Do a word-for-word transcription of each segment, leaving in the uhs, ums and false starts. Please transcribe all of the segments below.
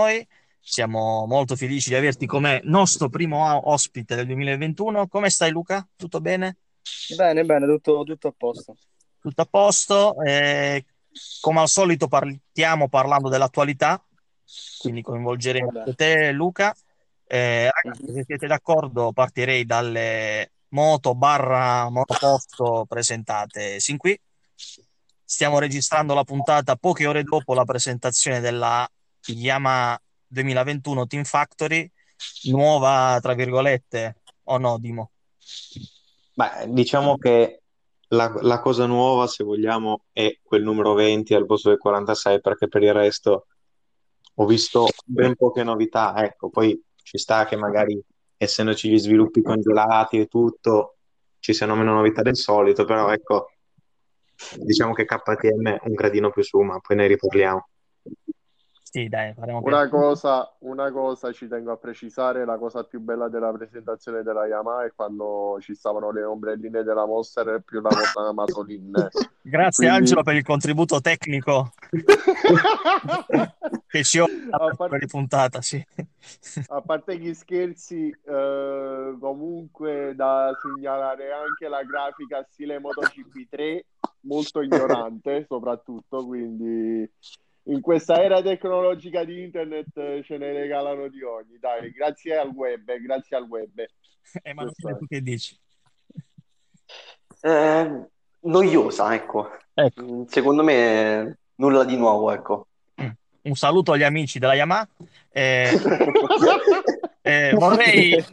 Noi siamo molto felici di averti come nostro primo ospite del duemilaventuno. Come stai, Luca? Tutto bene? Bene, bene, tutto, tutto a posto. Tutto a posto. Eh, come al solito partiamo parlando dell'attualità, quindi coinvolgeremo anche te, Luca. Eh, ragazzi, se siete d'accordo, partirei dalle moto barra motoposto presentate sin qui. Stiamo registrando la puntata poche ore dopo la presentazione della Yamaha duemilaventuno Team Factory, nuova tra virgolette o no, Dimo? Beh, diciamo che la, la cosa nuova, se vogliamo, è quel numero venti al posto del quarantasei, perché per il resto ho visto ben poche novità. Ecco, poi ci sta che magari, essendoci gli sviluppi congelati e tutto, ci siano meno novità del solito, però ecco, diciamo che K T M è un gradino più su, ma poi ne riparliamo. Sì, dai, faremo una cosa, una cosa ci tengo a precisare: la cosa più bella della presentazione della Yamaha è quando ci stavano le ombrelline della Monster più la montana Masolin. Grazie. Quindi... Angelo, per il contributo tecnico che ci ho dato per la puntata. Sì. A parte gli scherzi, eh, comunque da segnalare anche la grafica stile MotoGP tre, molto ignorante soprattutto, quindi... In questa era tecnologica di internet ce ne regalano di ogni, dai, grazie al web, grazie al web. Emanuele, tu che dici? Eh, noiosa, ecco. ecco. Secondo me nulla di nuovo, ecco. Un saluto agli amici della Yamaha. Eh, eh, vorrei...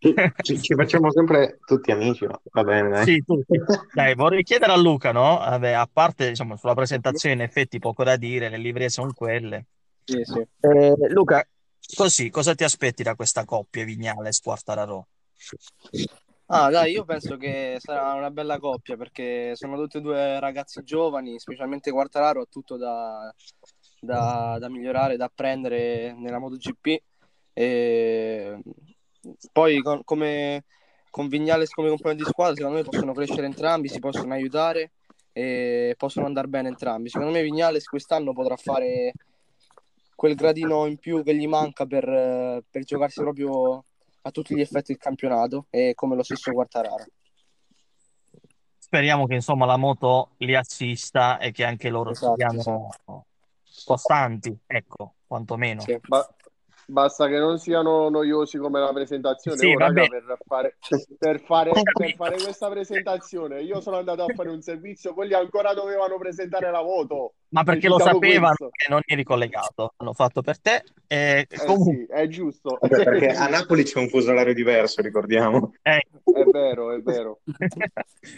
Ci, ci facciamo sempre tutti amici, no? Va bene, eh? Sì, tutti. Dai, vorrei chiedere a Luca, no? Vabbè, a parte, diciamo, sulla presentazione in effetti poco da dire, le livree sono quelle. Sì, sì. Eh, Luca, così, cosa ti aspetti da questa coppia Viñales Quartararo? Ah, dai, io penso che sarà una bella coppia, perché sono tutti e due ragazzi giovani, specialmente Quartararo ha tutto da, da, da migliorare, da apprendere nella MotoGP. E... Poi con, come, con Viñales come compagno di squadra, secondo me possono crescere entrambi, si possono aiutare e possono andare bene entrambi. Secondo me Viñales quest'anno potrà fare quel gradino in più che gli manca per, per giocarsi proprio a tutti gli effetti il campionato, e come lo stesso Quartararo. Speriamo che insomma la moto li assista e che anche loro esatto, siano esatto. costanti, ecco, quantomeno. Sì, ma... Basta che non siano noiosi come la presentazione. Sì, oh, raga, per, fare, per, fare, per fare questa presentazione io sono andato a fare un servizio, quelli ancora dovevano presentare la moto. Ma perché lo sapevano questo. Che non eri collegato, l'hanno fatto per te. E eh comunque... sì, è giusto. Vabbè, perché a Napoli c'è un fuso orario diverso, ricordiamo. Eh. È vero, è vero.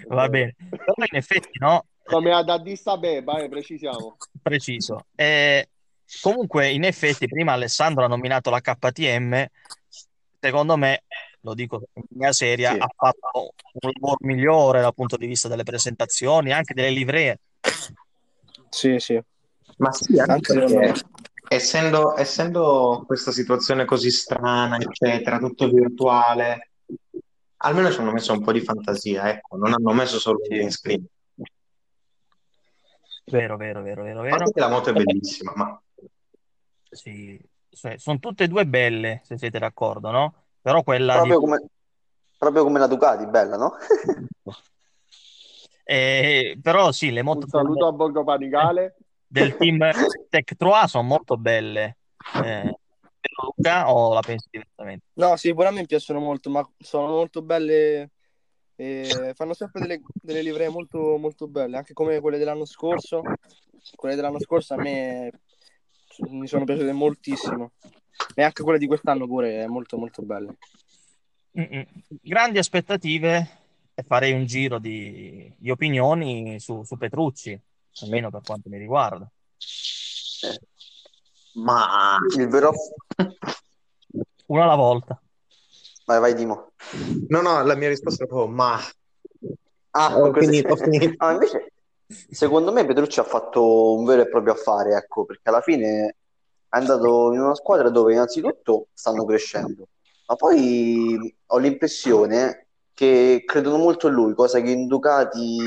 Va bene. Però in effetti no. Come ad Addis Abeba, eh, precisiamo. Preciso. Eh... Comunque, in effetti, prima Alessandro ha nominato la K T M. Secondo me, lo dico in linea seria, sì. ha fatto un lavoro migliore dal punto di vista delle presentazioni, anche delle livree. Sì, sì. Ma sì, anche perché, essendo, essendo questa situazione così strana, eccetera, tutto virtuale, almeno ci hanno messo un po' di fantasia, ecco. Non hanno messo solo il green screen. Vero, vero, vero, vero, vero. La moto è bellissima, ma... Sì, cioè, sono tutte e due belle, se siete d'accordo, no? Però quella proprio, di... come, proprio come la Ducati, bella, no? eh, però sì, le moto... Un saluto a Borgo Panigale. Del team Tech tre sono molto belle. Eh, Luca, o la pensi diversamente? No, sì, pure a me piacciono molto, ma sono molto belle... E fanno sempre delle, delle livree molto, molto belle, anche come quelle dell'anno scorso. Quelle dell'anno scorso a me mi sono piaciute moltissimo, e anche quelle di quest'anno pure, molto molto belle. Mm-mm. Grandi aspettative, e farei un giro di, di opinioni su, su Petrucci, almeno per quanto mi riguarda. Eh, ma il vero... Una alla volta. Vai, vai, Dimo. No, no, la mia risposta è proprio ma... Ah, ho finito, ho finito. Ah, invece, secondo me Petrucci ha fatto un vero e proprio affare, ecco, perché alla fine è andato in una squadra dove innanzitutto stanno crescendo, ma poi ho l'impressione che credono molto in lui, cosa che in Ducati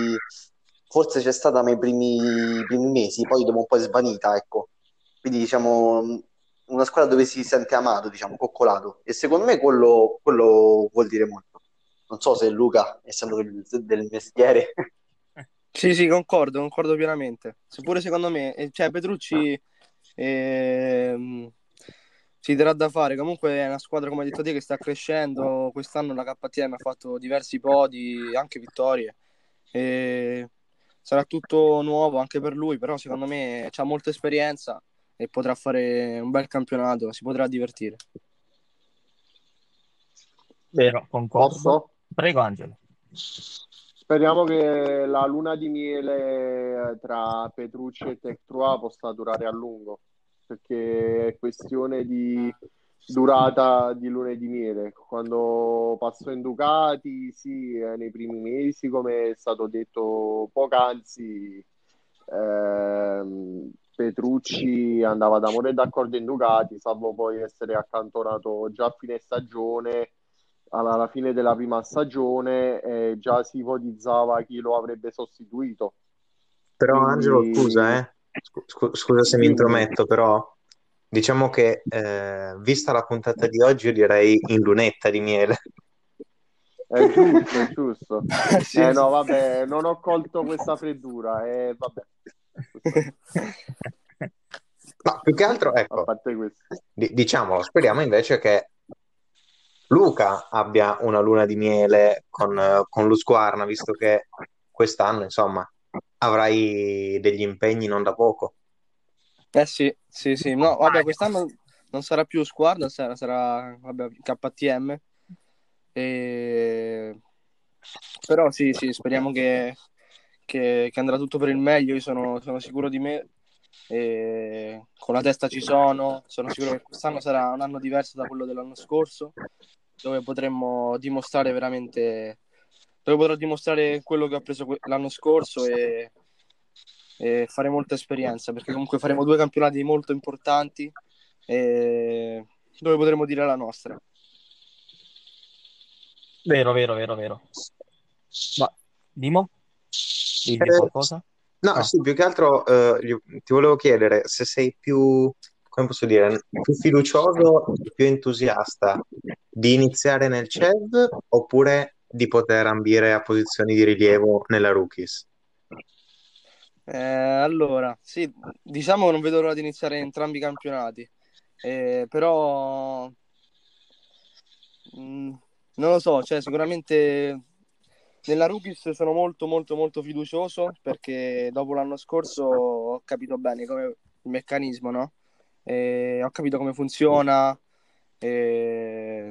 forse c'è stata nei primi, primi mesi, poi dopo un po' svanita, ecco. Quindi diciamo... una squadra dove si sente amato, diciamo, coccolato, e secondo me quello, quello vuol dire molto. Non so se Luca, essendo del, del mestiere... Sì, sì, concordo, concordo pienamente. Seppure secondo me, cioè, Petrucci eh, si darà da fare. Comunque è una squadra, come hai detto te, che sta crescendo. Quest'anno la K T M ha fatto diversi podi, anche vittorie. E sarà tutto nuovo anche per lui, però secondo me c'ha molta esperienza e potrà fare un bel campionato, si potrà divertire. Vero, concordo. Posso? Prego Angelo. Speriamo che la luna di miele tra Petrucci e Tech tre possa durare a lungo, perché è questione di durata di luna di miele. Quando passò in Ducati, sì, nei primi mesi, come è stato detto poc'anzi, ehm, Petrucci andava d'amore e d'accordo in Ducati, salvo poi essere accantonato già a fine stagione. Alla fine della prima stagione eh, già si ipotizzava chi lo avrebbe sostituito. Però quindi... Angelo, scusa, eh. Scu- scusa se mi intrometto, però diciamo che eh, vista la puntata di oggi, io direi in lunetta di miele. È giusto, è giusto. Eh no, vabbè, non ho colto questa freddura, eh, vabbè. No, più che altro, ecco, a parte questo. D- diciamolo, speriamo invece che Luca abbia una luna di miele con, con Husqvarna, visto che quest'anno, insomma, avrai degli impegni non da poco. Eh sì, sì, sì. No, vabbè, quest'anno non sarà più Husqvarna, sarà, sarà vabbè, K T M. E... Però sì, sì, speriamo che, che, che andrà tutto per il meglio, io sono, sono sicuro di me. E con la testa ci sono, sono sicuro che quest'anno sarà un anno diverso da quello dell'anno scorso, dove potremmo dimostrare veramente, dove potrò dimostrare quello che ho preso l'anno scorso e, e fare molta esperienza, perché comunque faremo due campionati molto importanti e dove potremo dire la nostra. Vero, vero, vero, vero. Ma Dimo, dimmi qualcosa? No, sì, più che altro eh, ti volevo chiedere se sei più, come posso dire, più fiducioso, più entusiasta di iniziare nel C E V oppure di poter ambire a posizioni di rilievo nella Rookies? Eh, allora, sì, diciamo che non vedo l'ora di iniziare entrambi i campionati, eh, però mh, non lo so, cioè sicuramente... Nella Rookies sono molto molto molto fiducioso, perché dopo l'anno scorso ho capito bene come il meccanismo, no? E ho capito come funziona e...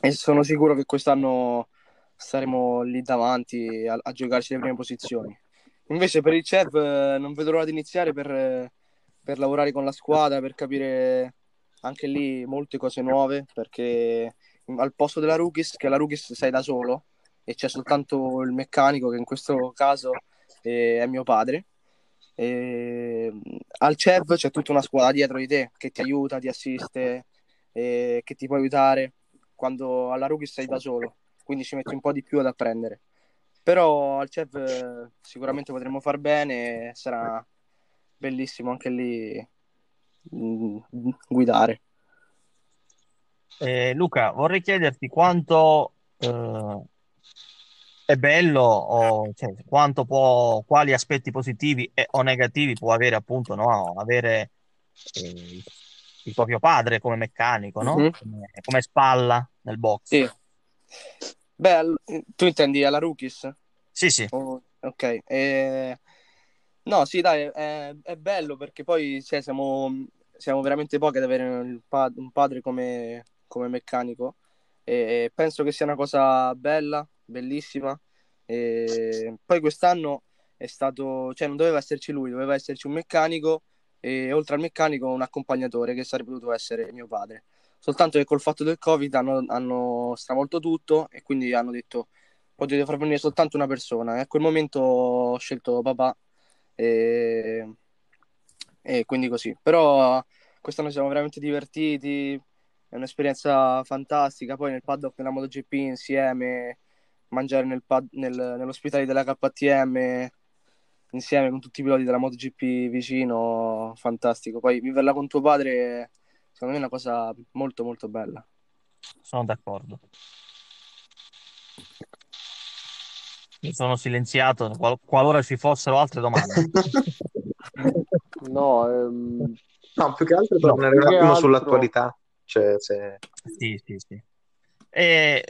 e sono sicuro che quest'anno saremo lì davanti a, a giocarci le prime posizioni. Invece per il C E V non vedo l'ora di iniziare per, per lavorare con la squadra, per capire anche lì molte cose nuove, perché al posto della Rookies, che la Rookies sei da solo, e c'è soltanto il meccanico, che in questo caso eh, è mio padre, e al C E V c'è tutta una squadra dietro di te che ti aiuta, ti assiste, eh, che ti può aiutare, quando alla Rookies sei da solo, quindi ci metti un po' di più ad apprendere. Però al C E V eh, sicuramente potremo far bene e sarà bellissimo anche lì mh, guidare. eh, Luca, vorrei chiederti quanto eh... è bello, o, cioè, quanto può, quali aspetti positivi e, o negativi può avere, appunto, no? Avere eh, il proprio padre come meccanico, no? Mm-hmm. Come, come spalla nel box. Sì. Beh, tu intendi alla Rookies? Sì, sì. Oh, ok. Eh, no, sì, dai, è, è bello, perché poi cioè, siamo, siamo veramente pochi ad avere un, pad- un padre come, come meccanico, e penso che sia una cosa bella, bellissima. E poi quest'anno è stato, cioè non doveva esserci lui, doveva esserci un meccanico e oltre al meccanico un accompagnatore, che sarebbe potuto essere mio padre, soltanto che col fatto del Covid hanno, hanno stravolto tutto e quindi hanno detto potete far venire soltanto una persona, e a quel momento ho scelto papà e, e quindi così. Però quest'anno siamo veramente divertiti, è un'esperienza fantastica. Poi nel paddock della MotoGP insieme, mangiare nel pad, nel, nell'ospitale della K T M insieme con tutti i piloti della MotoGP vicino, fantastico. Poi viverla con tuo padre secondo me è una cosa molto molto bella. Sono d'accordo. Mi sono silenziato qual- qualora ci fossero altre domande. No, ehm... no, più che altro torneremo no, un attimo altro... sull'attualità. Cioè, se... Sì, sì, sì. E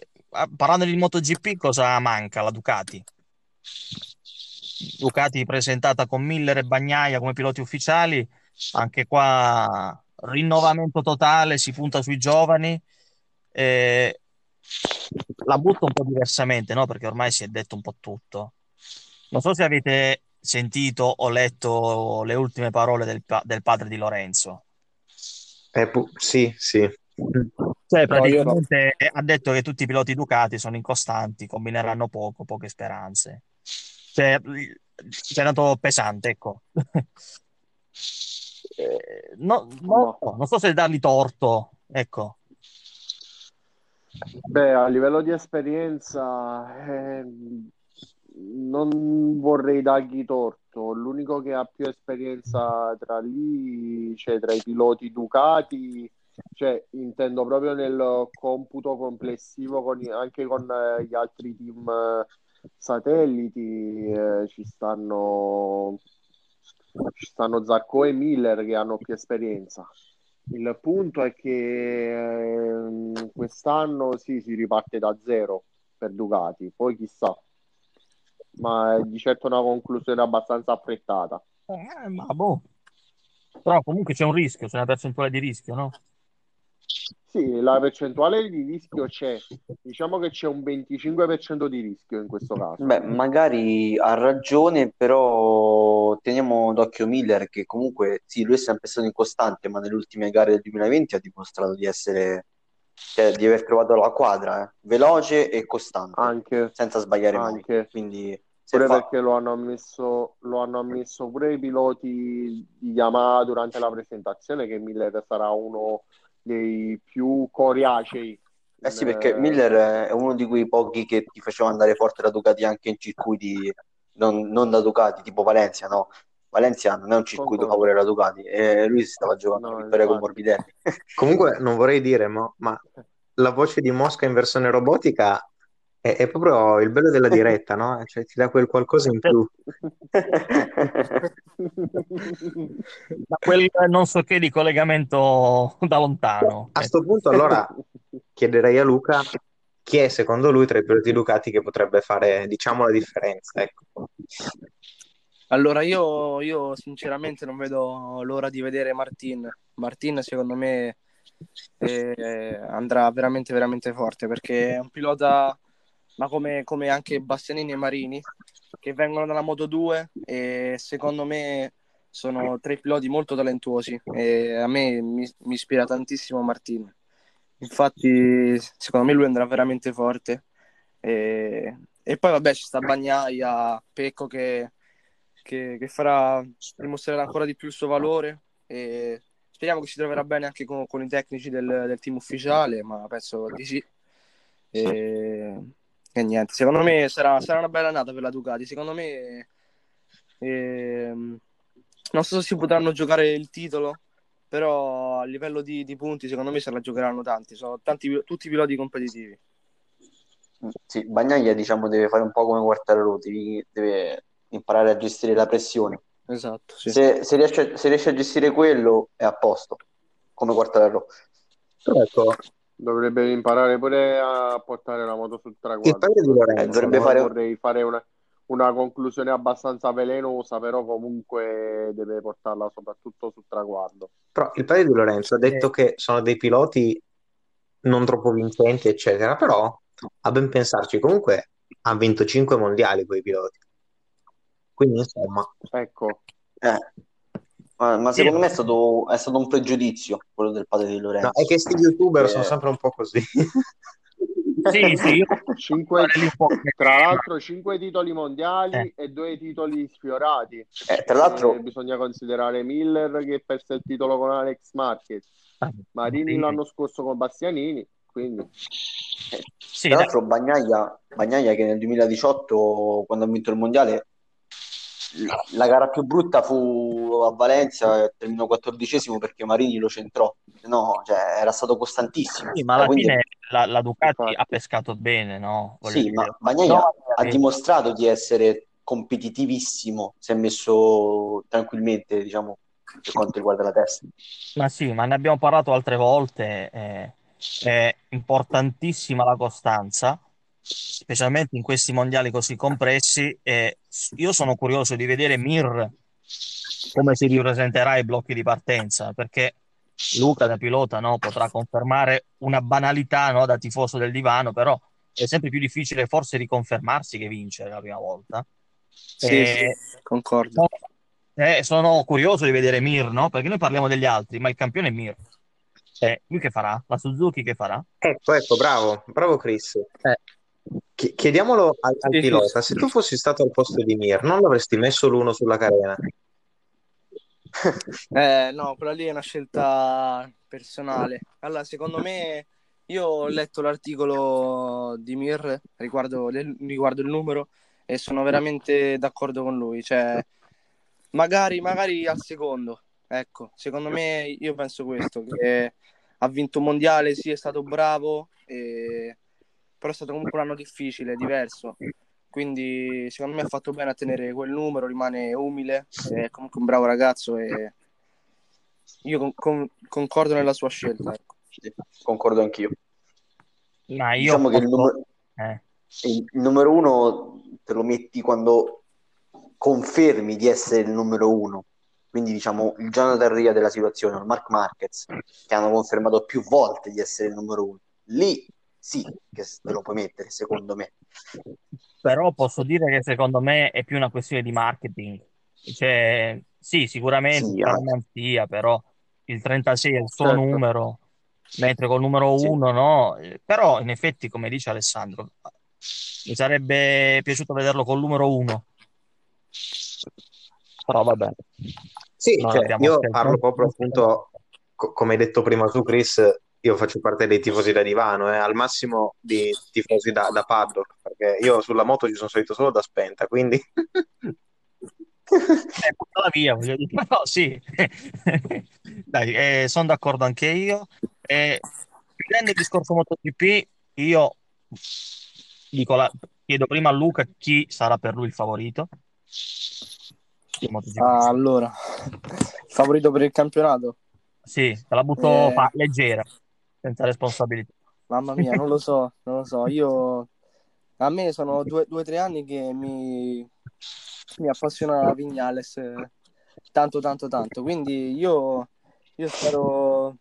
parlando di MotoGP, cosa manca? La Ducati. Ducati presentata con Miller e Bagnaia come piloti ufficiali. Anche qua rinnovamento totale, si punta sui giovani. Eh, la butto un po' diversamente, no? Perché ormai si è detto un po' tutto. Non so se avete sentito o letto le ultime parole del, pa- del padre di Lorenzo. Eh, pu- sì, sì. Cioè, praticamente no, ha detto che tutti i piloti Ducati sono incostanti, combineranno poco, poche speranze. Cioè, è andato pesante, ecco. eh, no, no, no, non so se dargli torto, ecco. Beh, a livello di esperienza eh, non vorrei dargli torto. L'unico che ha più esperienza tra lì, cioè tra i piloti Ducati, cioè intendo proprio nel computo complessivo con, anche con eh, gli altri team eh, satelliti, eh, ci stanno ci stanno Zarco e Miller che hanno più esperienza. Il punto è che eh, quest'anno sì, si riparte da zero per Ducati, poi chissà, ma è di certo una conclusione abbastanza affrettata. Eh, ma boh. Però comunque c'è un rischio, c'è una percentuale di rischio, no? Sì, la percentuale di rischio c'è, diciamo che c'è un venticinque per cento di rischio in questo caso. Beh, magari ha ragione, però teniamo d'occhio Miller, che comunque sì, lui è sempre stato incostante, ma nelle ultime gare del duemilaventi ha dimostrato di essere, cioè, di aver trovato la quadra, eh. veloce e costante, anche, senza sbagliare anche. mai. Quindi, se pure fa... perché lo hanno ammesso, lo hanno ammesso pure i piloti di Yamaha durante la presentazione, che Miller sarà uno dei più coriacei. Eh sì, perché Miller è uno di quei pochi che ti faceva andare forte da Ducati anche in circuiti non, non da Ducati, tipo Valencia, no? Valencia non è un circuito favorevole da Ducati, e lui si stava giocando no, a vittoria con Morbidelli. Comunque non vorrei dire, ma, ma la voce di Mosca in versione robotica è, è proprio il bello della diretta, no? Cioè ti dà quel qualcosa in più. Da quel non so che di collegamento da lontano. A sto punto allora chiederei a Luca chi è secondo lui tra i piloti Ducati che potrebbe fare, diciamo, la differenza, ecco. Allora io, io sinceramente non vedo l'ora di vedere Martin. Martin secondo me eh, andrà veramente veramente forte, perché è un pilota, ma come, come anche Bastianini e Marini, che vengono dalla Moto due, e secondo me sono tre piloti molto talentuosi, e a me mi, mi ispira tantissimo Martin. Infatti secondo me lui andrà veramente forte, e, e poi vabbè ci sta Bagnaia, Pecco che, che, che farà dimostrerà ancora di più il suo valore, e speriamo che si troverà bene anche con, con i tecnici del, del team ufficiale, ma penso di sì. E... E niente, secondo me sarà, sarà una bella annata per la Ducati. Secondo me ehm, non so se si potranno giocare il titolo, però a livello di, di punti secondo me se la giocheranno tanti. Sono tanti, tutti piloti competitivi. Sì, Bagnaia diciamo deve fare un po' come Quartararo, deve imparare a gestire la pressione. Esatto, sì. se, se, riesce, se riesce a gestire quello è a posto, come Quartararo. Ecco, dovrebbe imparare pure a portare la moto sul traguardo. Eh, dovrebbe fare... Vorrei fare una, una conclusione abbastanza velenosa, però comunque deve portarla soprattutto sul traguardo. Però il padre di Lorenzo ha detto eh. che sono dei piloti non troppo vincenti, eccetera, però a ben pensarci comunque ha vinto cinque mondiali quei piloti. Quindi insomma... Ecco. Eh. Ma secondo me è stato, è stato un pregiudizio quello del padre di Lorenzo. No, è che questi youtuber eh... sono sempre un po' così. Sì, sì. Cinque, tra l'altro cinque titoli mondiali eh. e due titoli sfiorati. Eh, tra l'altro eh, bisogna considerare Miller che perse il titolo con Alex Marquez. Marini l'anno scorso con Bastianini, quindi... Eh, sì, tra l'altro Bagnaia, Bagnaia che nel duemiladiciotto, quando ha vinto il mondiale... la gara più brutta fu a Valencia, terminò quattordicesimo perché Marini lo centrò, no, cioè, era stato costantissimo. Sì, ma alla quindi... fine la, la Ducati ha pescato bene, no? Voglio sì, dire. Ma Bagnaia no, ha dimostrato di essere competitivissimo, si è messo tranquillamente, diciamo, per quanto riguarda la testa. Ma sì, ma ne abbiamo parlato altre volte, eh, è importantissima la costanza, specialmente in questi mondiali così compressi, e io sono curioso di vedere Mir come si ripresenterà ai blocchi di partenza, perché Luca da pilota, no, potrà confermare una banalità, no, da tifoso del divano, però è sempre più difficile forse riconfermarsi che vincere la prima volta. Sì, e... sì, concordo. Eh, sono curioso di vedere Mir, no? Perché noi parliamo degli altri, ma il campione è Mir. Eh, lui che farà? La Suzuki che farà? Ecco, ecco, bravo, bravo Chris. Eh. Ch- chiediamolo al, al pilota, se tu fossi stato al posto di Mir, non l'avresti messo l'uno sulla carena? eh, no, quella lì è una scelta personale. Allora, secondo me, io ho letto l'articolo di Mir riguardo, riguardo il numero e sono veramente d'accordo con lui, cioè magari, magari al secondo, ecco, secondo me, io penso questo, che ha vinto un mondiale, sì, è stato bravo, e... però è stato comunque un anno difficile, diverso, quindi secondo me ha fatto bene a tenere quel numero, rimane umile, è comunque un bravo ragazzo e io con- con- concordo nella sua scelta, ecco. Concordo anch'io. Ma io diciamo posso... che il numero... Eh. il numero uno te lo metti quando confermi di essere il numero uno, quindi diciamo il Jonathan Ria della situazione, il Marc Marquez, che hanno confermato più volte di essere il numero uno, lì sì che te lo puoi mettere, secondo me. Però posso dire che secondo me è più una questione di marketing, cioè sì, sicuramente sì, anche. Però il trentasei è il suo certo. numero, mentre col numero uno sì. no, però in effetti, come dice Alessandro, mi sarebbe piaciuto vederlo col numero uno, però vabbè. Sì, no, cioè, io scelto. Parlo proprio appunto, co- come hai detto prima tu Chris, io faccio parte dei tifosi da divano, eh, al massimo di tifosi da, da paddock, perché io sulla moto ci sono solito solo da spenta, quindi eh, buttala via, voglio dire. Ma no, sì. Dai, eh, sono d'accordo anche io. Eh, prendendo il discorso MotoGP, io dico la... chiedo prima a Luca chi sarà per lui il favorito. Ah, allora, favorito per il campionato? Sì, te la butto eh... fa, leggera, senza responsabilità. Mamma mia, non lo so, non lo so. Io a me sono due o tre anni che mi... mi appassiona la Viñales tanto tanto tanto, quindi io io spero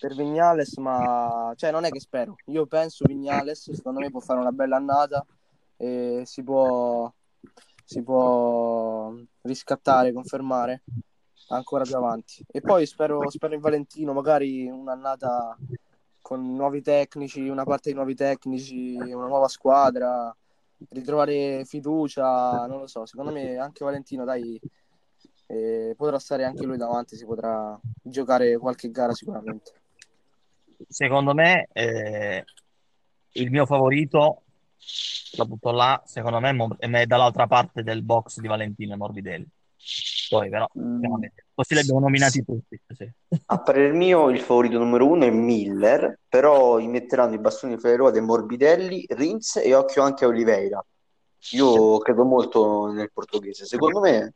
per Viñales, ma cioè non è che spero, io penso Viñales secondo me può fare una bella annata e si può si può riscattare, confermare ancora più avanti, e poi spero spero in Valentino, magari un'annata con nuovi tecnici, una parte di nuovi tecnici, una nuova squadra, ritrovare fiducia, non lo so, secondo me anche Valentino, dai, eh, potrà stare anche lui davanti, si potrà giocare qualche gara sicuramente. Secondo me eh, il mio favorito, la butto là, secondo me è dall'altra parte del box di Valentino e Morbidelli, poi però mm. così li abbiamo nominati tutti, sì. A parer mio il favorito numero uno è Miller, però gli metteranno i bastoni fra le ruote Morbidelli, Rins e occhio anche Oliveira. Io credo molto nel portoghese, secondo me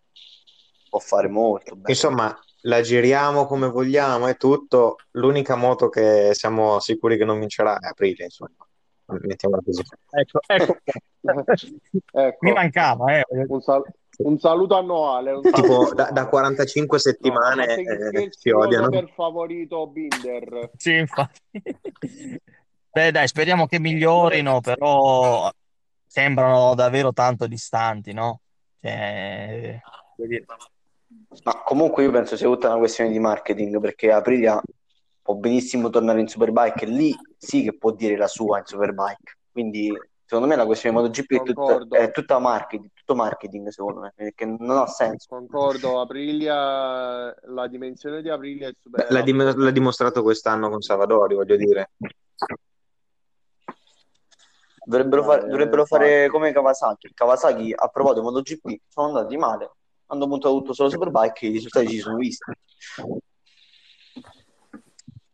può fare molto bene. Insomma, la giriamo come vogliamo, è tutto, l'unica moto che siamo sicuri che non vincerà è Aprilia, insomma, mettiamola così. Ecco, ecco. Ecco. Mi mancava eh. un saluto Un saluto annuale. Un saluto tipo annuale. Da, da quarantacinque settimane no, eh, si odiano. Per favorito Binder. Sì, infatti. Beh, dai, speriamo che migliorino, però sembrano davvero tanto distanti, no? Cioè... Ma comunque io penso sia tutta una questione di marketing, perché Aprilia può benissimo tornare in Superbike, e lì sì che può dire la sua in Superbike, quindi... Secondo me la questione di MotoGP è tutta, è tutta marketing, tutto marketing secondo me, perché non ha senso. Concordo, Aprilia, la dimensione di Aprilia è super... L'ha, dim- l'ha dimostrato quest'anno con Savadori, voglio dire. Dovrebbero, far, dovrebbero fare come Kawasaki. Kawasaki ha provato MotoGP, sono andati male, hanno puntato tutto sulla Superbike e i risultati ci sono visti.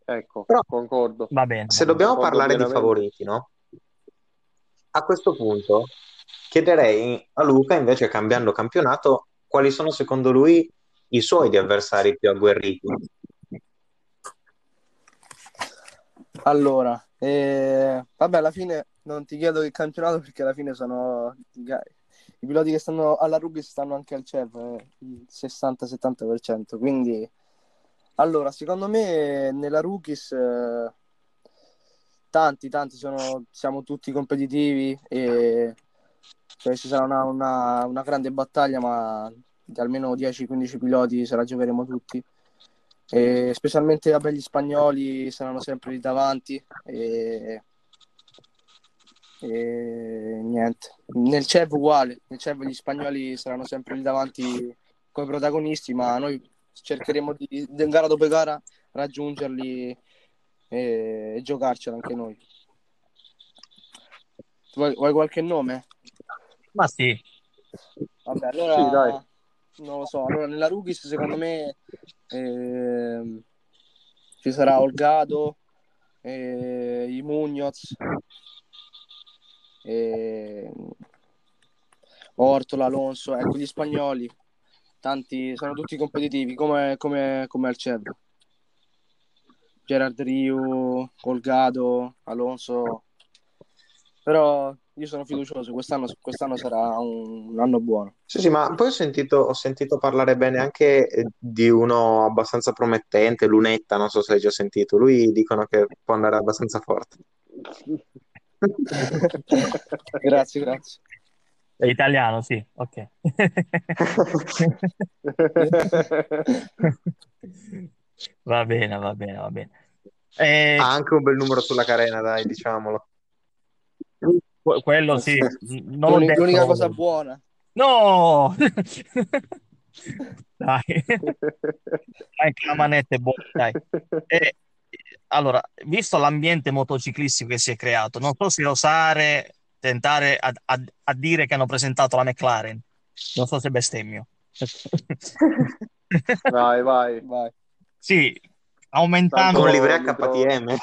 Ecco, però, concordo. Va bene. Se dobbiamo concordo parlare veramente di favoriti, no? A questo punto chiederei a Luca, invece, cambiando campionato, quali sono secondo lui i suoi di avversari più agguerriti? Allora, eh, vabbè, alla fine non ti chiedo il campionato perché alla fine sono i piloti che stanno alla Rookies stanno anche al C E V, eh, il sessanta settanta per cento, quindi... Allora, secondo me nella Rookies eh, tanti, tanti sono, siamo tutti competitivi e cioè, ci sarà una, una, una grande battaglia, ma di almeno dieci quindici piloti se la giocheremo tutti. E specialmente vabbè, gli spagnoli saranno sempre lì davanti e, e niente. Nel C E V uguale, nel C E V gli spagnoli saranno sempre lì davanti come protagonisti, ma noi cercheremo di, di gara dopo gara raggiungerli e, e giocarcela anche noi. Vuoi, vuoi qualche nome? Ma sì. Vabbè, allora sì, dai. Non lo so, allora nella Rookies secondo me eh, ci sarà Holgado, eh, i Munoz, eh, Ortola, Alonso, ecco gli spagnoli. Tanti, sono tutti competitivi come, come, come al C E V. Gerard Riu, Holgado, Alonso. Però io sono fiducioso, quest'anno, quest'anno sarà un, un anno buono. Sì, sì, ma poi ho sentito, ho sentito parlare bene anche di uno abbastanza promettente, Lunetta, non so se l'hai già sentito. Lui dicono che può andare abbastanza forte. Grazie, grazie. È italiano, sì, ok. Va bene, va bene, va bene. E... Ha anche un bel numero sulla carena, dai, diciamolo. Quello sì. Non l'unica, detto... l'unica cosa buona. No! Dai. Anche la manetta è buona, dai. E... Allora, visto l'ambiente motociclistico che si è creato, non so se osare... tentare a, a, a dire che hanno presentato la McLaren, non so se bestemmio. Vai, vai, vai. Sì, aumentando con livrea K T M.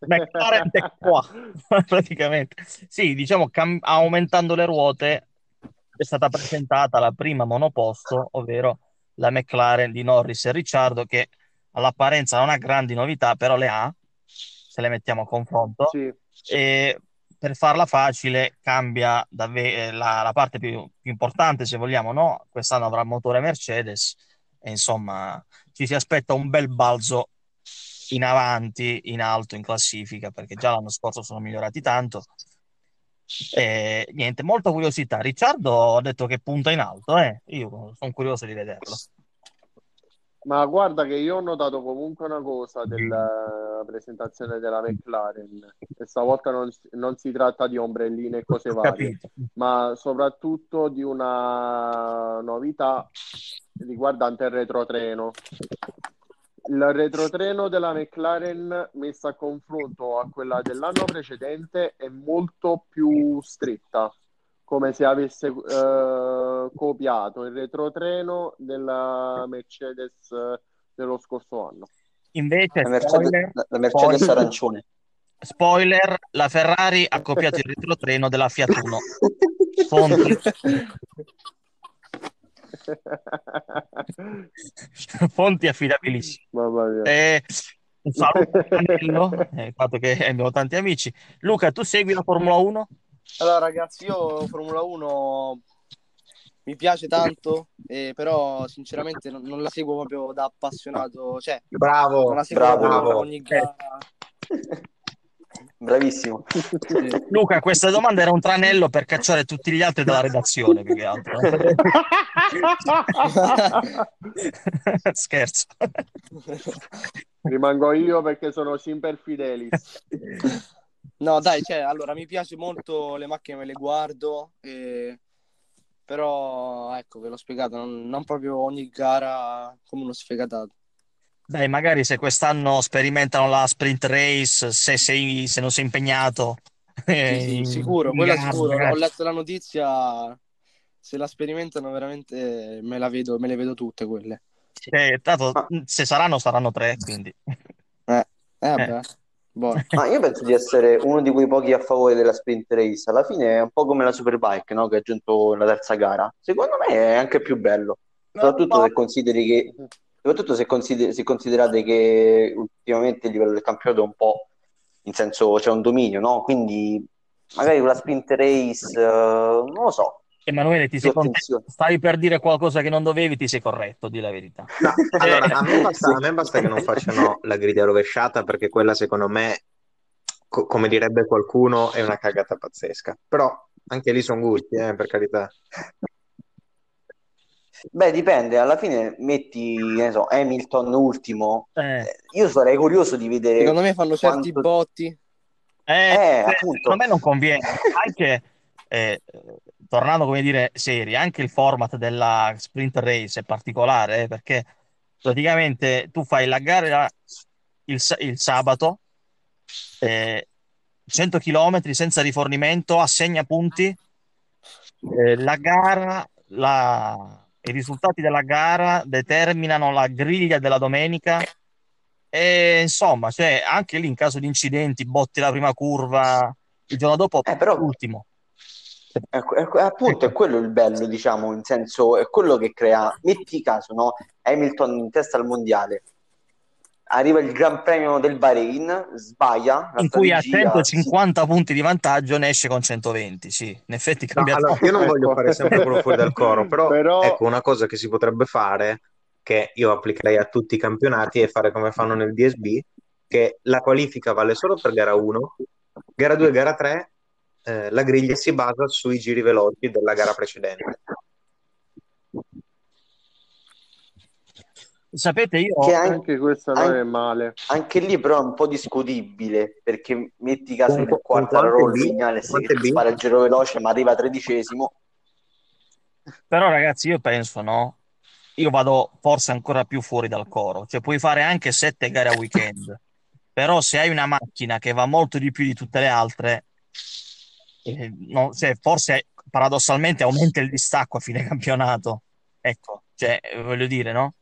McLaren è qua praticamente. Sì, diciamo cam- aumentando le ruote è stata presentata la prima monoposto, ovvero la McLaren di Norris e Ricciardo, che all'apparenza non ha grandi novità, però le ha, se le mettiamo a confronto. Sì. E per farla facile cambia davve- la, la parte più, più importante, se vogliamo, no? Quest'anno avrà motore Mercedes e insomma ci si aspetta un bel balzo in avanti, in alto, in classifica, perché già l'anno scorso sono migliorati tanto. E niente, molta curiosità. Ricciardo ha detto che punta in alto, eh? Io sono curioso di vederlo. Ma guarda che io ho notato comunque una cosa della presentazione della McLaren, e stavolta non, non si tratta di ombrelline e cose varie, ma soprattutto di una novità riguardante il retrotreno. Il retrotreno della McLaren messa a confronto a quella dell'anno precedente è molto più stretta, come se avesse eh, copiato il retrotreno della Mercedes dello scorso anno. Invece la Mercedes, spoiler, la Mercedes spoiler, arancione. Spoiler, la Ferrari ha copiato il retrotreno della Fiat Uno. Fonti. Fonti affidabilissime. Mamma mia. Eh, un saluto, eh, fatto che abbiamo tanti amici. Luca, tu segui la Formula uno? Allora ragazzi, io Formula uno mi piace tanto, eh, però sinceramente non, non la seguo proprio da appassionato, cioè bravo, non la seguo bravo, bravo. Ogni gara. Bravissimo. Sì. Luca, questa domanda era un tranello per cacciare tutti gli altri dalla redazione, più che altro. Scherzo. Rimango io perché sono sempre fidelis. No dai, cioè, allora mi piace molto le macchine, me le guardo, eh, però ecco, ve l'ho spiegato, non, non proprio ogni gara come uno sfegatato. Dai, magari se quest'anno sperimentano la sprint race, se, sei, se non sei impegnato, Sì, sì, sicuro, quella gas, sicuro. Gas. Ho letto la notizia, se la sperimentano veramente me la vedo, me le vedo tutte quelle. Eh, tanto, ah. Se saranno, saranno tre, quindi. Eh, eh, vabbè. Eh. Ma io penso di essere uno di quei pochi a favore della sprint race. Alla fine è un po' come la Superbike, no? Che ha aggiunto la terza gara. Secondo me è anche più bello, soprattutto no, se consideri che soprattutto se, consider- se considerate che ultimamente il livello del campionato è un po', in senso, c'è un dominio, no? Quindi magari con la sprint race uh, non lo so. Emanuele, ti sei corretto, stavi per dire qualcosa che non dovevi, ti sei corretto, di la verità. No, allora, a, me basta, a me basta che non facciano la griglia rovesciata, perché quella secondo me, co- come direbbe qualcuno, è una cagata pazzesca. Però anche lì sono gusti, eh, per carità. Beh, dipende, alla fine metti, ne so, Hamilton ultimo, eh. Io sarei curioso di vedere. Secondo me fanno quanto... certi botti. Eh, eh beh, appunto. A me non conviene, anche... Eh, tornando, come dire, seri, anche il format della sprint race è particolare, eh, perché praticamente tu fai la gara il, il sabato, eh, cento chilometri senza rifornimento, assegna punti, eh, la gara la, i risultati della gara determinano la griglia della domenica e insomma, cioè, anche lì in caso di incidenti, botti la prima curva, il giorno dopo eh, però... l'ultimo. È, è, appunto è quello il bello, diciamo, in senso è quello che crea. Metti caso, no? Hamilton in testa al mondiale, arriva il Gran Premio del Bahrain, sbaglia la in cui ha centocinquanta sì. punti di vantaggio, ne esce con centoventi. Sì, in effetti cambia. No, allora, io non voglio fare sempre quello fuori dal coro, però, però ecco una cosa che si potrebbe fare, che io applicherei a tutti i campionati, è fare come fanno nel D S B, che la qualifica vale solo per gara uno, gara due, gara tre. Eh, la griglia si basa sui giri veloci della gara precedente. Sapete, io che anche questa non è male. Anche lì però è un po' discutibile, perché metti caso che Quartararo, Viñales si spara il giro veloce ma arriva tredicesimo. Però ragazzi, io penso, no? Io vado forse ancora più fuori dal coro, cioè puoi fare anche sette gare a weekend, però se hai una macchina che va molto di più di tutte le altre, no, cioè, forse paradossalmente aumenta il distacco a fine campionato, ecco, cioè, voglio dire, no?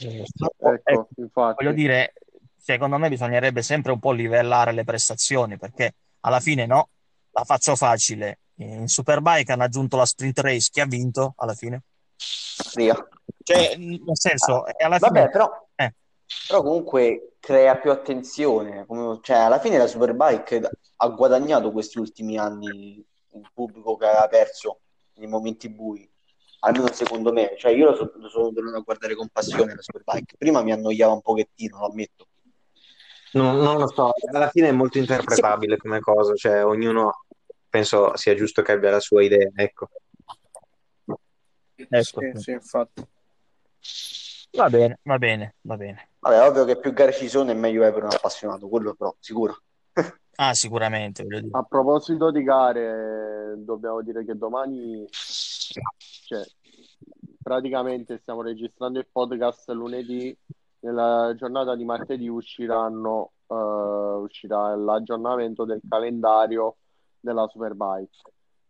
Eh, ecco, ecco, infatti. Voglio dire, secondo me bisognerebbe sempre un po' livellare le prestazioni, perché alla fine, no, la faccio facile, in Superbike hanno aggiunto la sprint race, chi ha vinto alla fine? Sì. Cioè, nel senso, ah, alla vabbè, fine... però... Eh. Però comunque crea più attenzione, cioè alla fine la Superbike ha guadagnato questi ultimi anni il pubblico che aveva perso nei momenti bui, almeno secondo me, cioè io lo sono, lo sono tornato a guardare con passione la Superbike, prima mi annoiava un pochettino, lo ammetto. No, non lo so, alla fine è molto interpretabile come cosa, cioè ognuno penso sia giusto che abbia la sua idea, ecco. Ecco. Sì, sì, infatti. Va bene, va bene, va bene. Vabbè, ovvio che più gare ci sono e meglio è per un appassionato, quello però, sicuro. Ah, sicuramente. Voglio dire. A proposito di gare, dobbiamo dire che domani, cioè, praticamente stiamo registrando il podcast lunedì, nella giornata di martedì usciranno uh, uscirà l'aggiornamento del calendario della Superbike.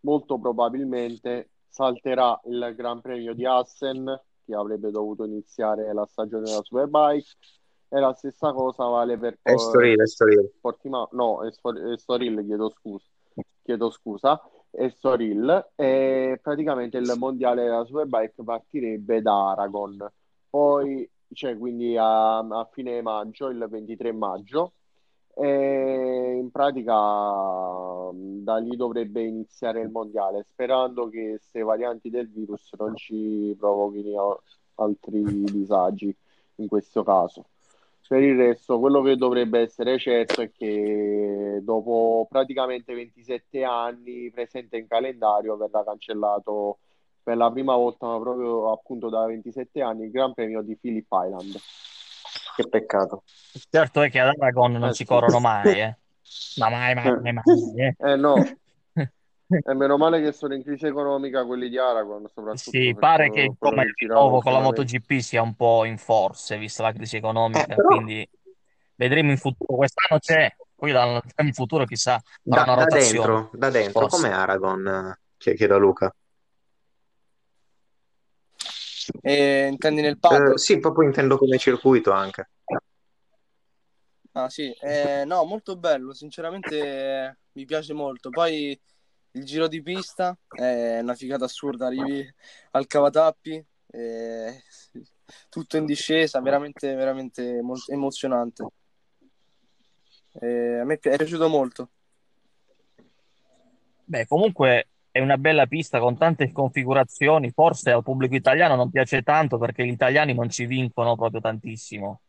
Molto probabilmente salterà il Gran Premio di Assen, avrebbe dovuto iniziare la stagione della Superbike, e la stessa cosa vale per Estoril, Estoril. Portima... no, Estor... Estoril chiedo scusa chiedo scusa Estoril, e praticamente il mondiale della Superbike partirebbe da Aragon, poi cioè, quindi a, a fine maggio, il ventitré maggio, e in pratica da lì dovrebbe iniziare il mondiale, sperando che queste varianti del virus non ci provochino altri disagi in questo caso. Per il resto, quello che dovrebbe essere certo è che dopo praticamente ventisette anni presente in calendario verrà cancellato per la prima volta, ma proprio appunto da ventisette anni, il Gran Premio di Phillip Island. Che peccato. Certo è che ad Aragon non eh, si corrono mai, eh. Ma mai, mai, mai, mai eh. eh no. E meno male che sono in crisi economica quelli di Aragon, soprattutto. Sì, pare che come il nuovo con la MotoGP sia un po' in forze, vista la crisi economica, eh, però... quindi vedremo in futuro. Quest'anno c'è poi da, in futuro chissà da, una da rotazione, dentro, da dentro forse. Come Aragon, chiedo a Luca. Eh, intendi nel paddock? Eh, sì, proprio intendo come circuito anche. Ah sì, eh, no, molto bello, sinceramente mi piace molto. Poi il giro di pista è una figata assurda, arrivi al cavatappi, eh, tutto in discesa, veramente veramente molto emozionante. Eh, a me è piaciuto molto. Beh, comunque è una bella pista con tante configurazioni, forse al pubblico italiano non piace tanto perché gli italiani non ci vincono proprio tantissimo,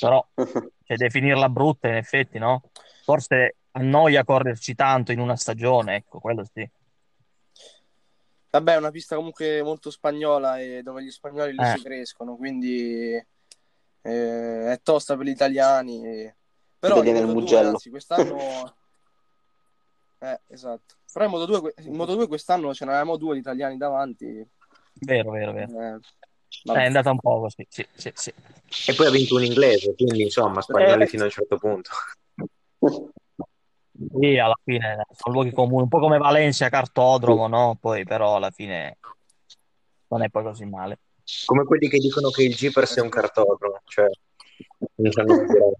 però cioè, definirla brutta in effetti no, forse annoia correrci tanto in una stagione, ecco, quello sì. Vabbè, è una pista comunque molto spagnola e dove gli spagnoli eh. si crescono, quindi eh, è tosta per gli italiani e... però in Moto due, anzi, quest'anno eh, esatto. Però in Moto due, in Moto due quest'anno ce ne avevamo due di italiani davanti. Vero, vero, vero. Eh, eh, è andata un po' così, sì, sì, sì. E poi ha vinto un inglese, quindi insomma spagnoli eh, fino a un certo punto. Sì, alla fine sono luoghi comuni, un po' come Valencia, cartodromo, no? Poi però alla fine non è poi così male. Come quelli che dicono che il Jeepers è un cartodromo, cioè non sanno più.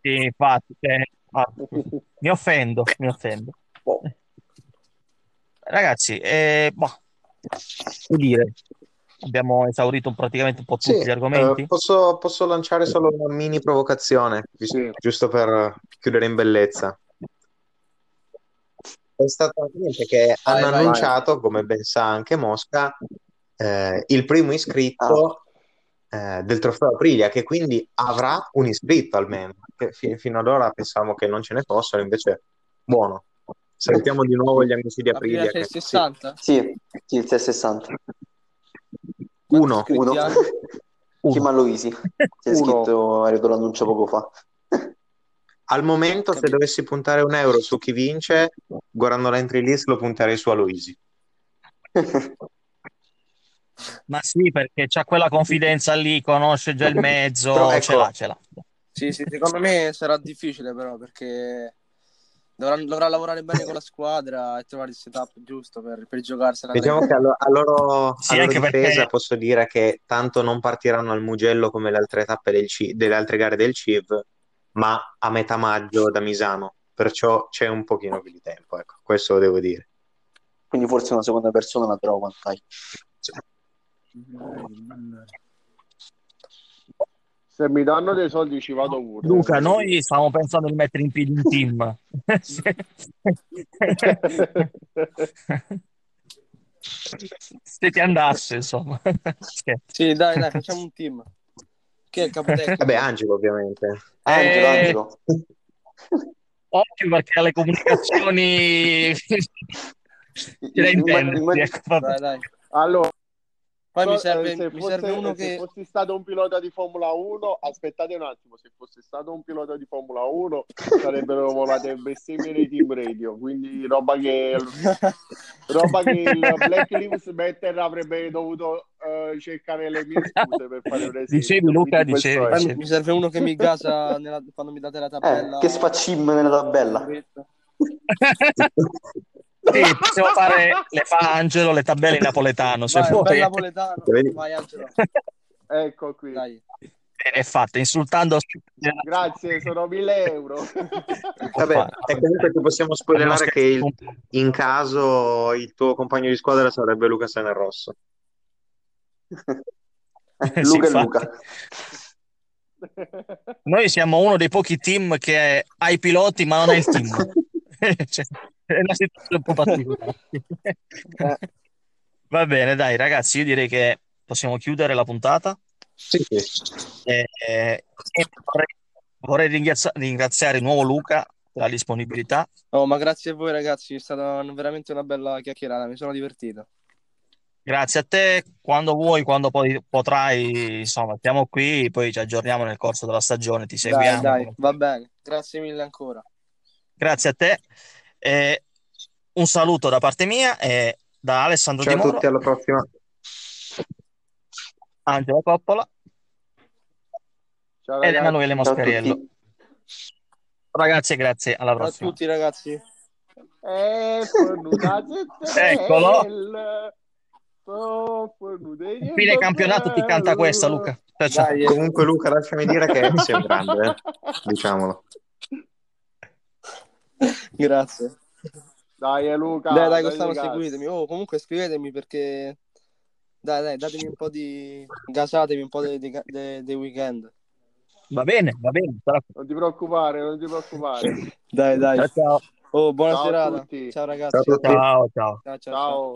Sì, infatti, cioè, infatti, mi offendo, mi offendo. Oh. Ragazzi, eh, boh, che dire, abbiamo esaurito praticamente un po' tutti sì, gli argomenti. Eh, posso, posso lanciare solo una mini provocazione, sì. giusto per chiudere in bellezza. È stato niente che vai, hanno vai, annunciato, vai. come ben sa anche Mosca, eh, il primo iscritto ah. eh, del trofeo Aprilia, che quindi avrà un iscritto almeno. Che f- fino ad ora pensavamo che non ce ne fossero, invece buono. Salutiamo di nuovo gli amici di Aprilia. Il C sessanta? Sì, sì, il C sessanta. Uno. Uno. Chima Luisi. Si è scritto, ha detto l'annuncio poco fa. Al momento, se dovessi puntare un euro su chi vince, guardando l'entry list, lo punterei su Aloisi. Ma sì, perché c'ha quella confidenza lì, conosce già il mezzo, però, ecco. ce l'ha, ce l'ha. Sì, sì, secondo me sarà difficile però, perché... Dovrà, dovrà lavorare bene con la squadra e trovare il setup giusto per, per giocarsela. Diciamo che a loro, a loro, sì, a loro difesa perché... posso dire che tanto non partiranno al Mugello come le altre tappe del C, delle altre gare del C E V, ma a metà maggio da Misano, perciò c'è un pochino più di tempo, ecco, questo lo devo dire. Quindi forse una seconda persona la trovo, dai. Se mi danno dei soldi ci vado pure. Luca, noi stavamo pensando di mettere in piedi un team. se... se ti andasse, insomma. Sì, dai, dai, facciamo un team. Chi è il capotecnico? Vabbè, Angelo, ovviamente. Angelo, eh... Angelo. Occhio perché alle comunicazioni... ce intendi, man... ecco, dai, dai. Allora... Poi mi serve, se mi fosse, serve uno se che... fossi stato un pilota di Formula uno, aspettate un attimo, se fossi stato un pilota di Formula uno sarebbero volate bestemmie nei team radio, quindi roba che roba che il Black Lives Matter avrebbe dovuto uh, cercare le mie scuse per fare un esempio. Dicevi Luca, dicevi. È... Mi serve uno che mi gasa nella... quando mi date la tabella. Eh, che sfaccim nella tabella. Sì, possiamo fare le fa Angelo le tabelle in napoletano, se vai, vuoi. Bel napoletano, vai Angelo. Ecco qui. Dai. È fatta insultando. Grazie, sono mille euro. Vabbè, e comunque ti possiamo spoilerare che il, in caso il tuo compagno di squadra sarebbe Luca Senerrosso. Luca e sì, Luca. Noi siamo uno dei pochi team che ha i piloti ma non è il team. Cioè, è una situazione un po' particolare. Va bene, dai ragazzi, io direi che possiamo chiudere la puntata. Sì. E, e vorrei, vorrei ringrazia- ringraziare di nuovo Luca per la disponibilità. Oh, ma grazie a voi ragazzi, è stata veramente una bella chiacchierata, mi sono divertito. Grazie a te, quando vuoi, quando poi potrai, insomma, siamo qui, poi ci aggiorniamo nel corso della stagione, ti seguiamo. Dai, dai, va bene, grazie mille ancora. Grazie a te. Eh, un saluto da parte mia e da Alessandro Di Moro. Ciao a tutti, alla prossima. Angelo Coppola. Ciao, e Emanuele Moscheriello. Ragazzi, grazie, alla prossima. Ciao a tutti, ragazzi. Eccolo. Fine campionato ti canta questa, Luca. Ciao, ciao. Dai, comunque Luca, lasciami dire che sei un grande, eh? Diciamolo. Grazie. Dai Luca. Dai, dai, quest'anno seguitemi. Oh, comunque scrivetemi perché... Dai, dai, datemi un po' di... gasatemi un po' dei, dei, dei, dei weekend. Va bene, va bene. Non ti preoccupare, non ti preoccupare. Dai, dai. Ciao, ciao. Oh, buona ciao serata. Ciao ragazzi. Ciao, ciao. Ciao, ciao. Ciao. Ciao.